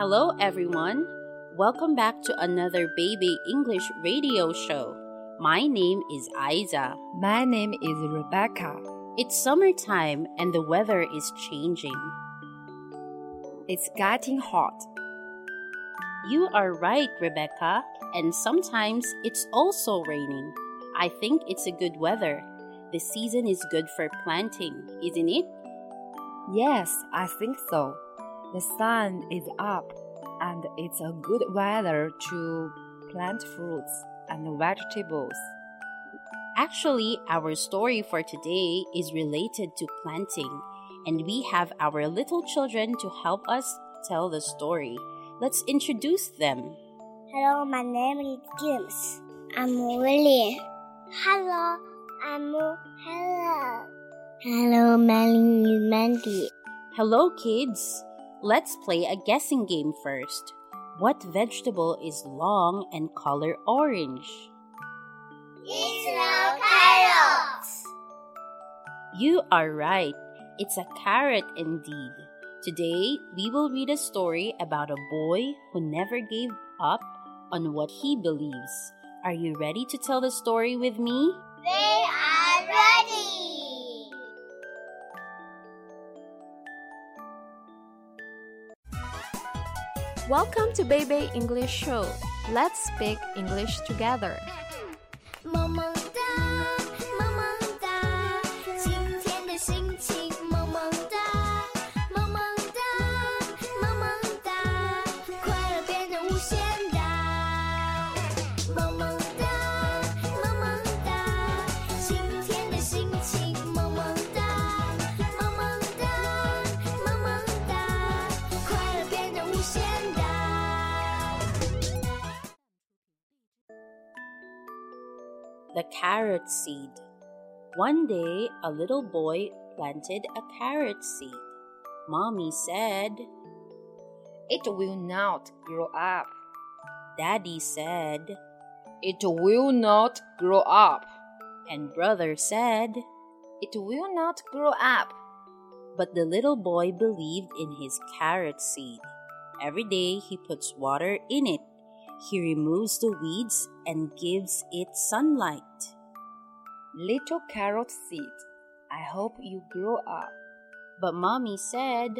Hello everyone, welcome back to another Bebe English radio show. My name is Aiza. My name is Rebecca. It's summertime and the weather is changing. It's getting hot. You are right, Rebecca, and sometimes it's also raining. I think it's a good weather. The season is good for planting, isn't it? Yes, I think so.The sun is up, and it's a good weather to plant fruits and vegetables. Actually, our story for today is related to planting, and we have our little children to help us tell the story. Let's introduce them. Hello, my name is James. I'm Willie. Hello, I'm Helen. Hello, my name is Mandy. Hello, kids.Let's play a guessing game first. What vegetable is long and color orange? It's a carrot. You are right. It's a carrot indeed. Today, we will read a story about a boy who never gave up on what he believes. Are you ready to tell the story with me? We are ready.Welcome to Bebe English Show. Let's speak English together. 萌萌哒，萌萌哒，今天的心情萌萌哒，萌萌哒，萌萌哒，快乐变成无限大。萌萌哒，萌萌哒，今天的心情萌萌哒，萌萌哒，萌萌哒，快乐变成无限大。The Carrot Seed. One day, a little boy planted a carrot seed. Mommy said, It will not grow up. Daddy said, It will not grow up. And brother said, It will not grow up. But the little boy believed in his carrot seed. Every day he puts water in it.He removes the weeds and gives it sunlight. Little carrot seed, I hope you grow up. But Mommy said,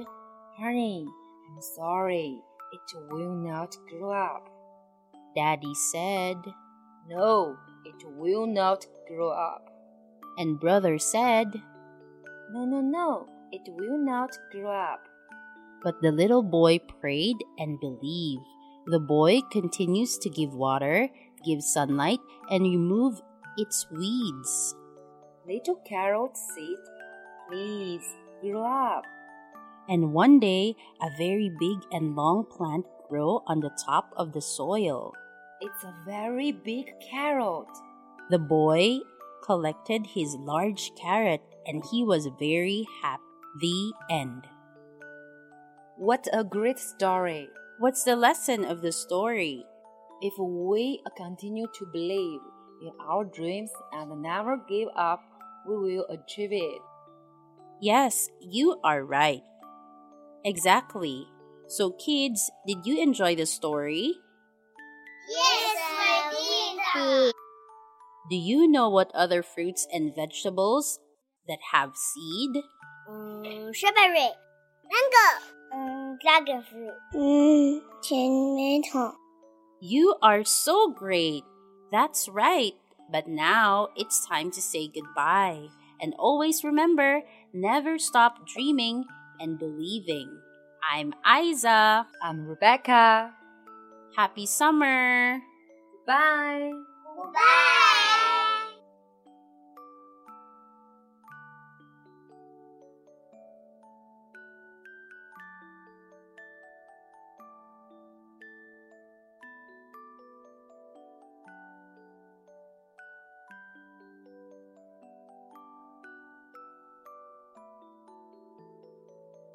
Honey, I'm sorry, it will not grow up. Daddy said, No, it will not grow up. And Brother said, No, it will not grow up. But the little boy prayed and believed.The boy continues to give water, give sunlight, and remove its weeds. Little carrot seed, please grow up. And one day, a very big and long plant grows on the top of the soil. It's a very big carrot. The boy collected his large carrot, and he was very happy. The end. What a great story!What's the lesson of the story? If we continue to believe in our dreams and never give up, we will achieve it. Yes, you are right. Exactly. So kids, did you enjoy the story? Yes, I did. Do you know what other fruits and vegetables that have seed? Strawberry, mango.Dragon fruit. Tomato. You are so great. That's right. But now it's time to say goodbye. And always remember, never stop dreaming and believing. I'm Aiza. I'm Rebecca. Happy summer. Bye. Bye.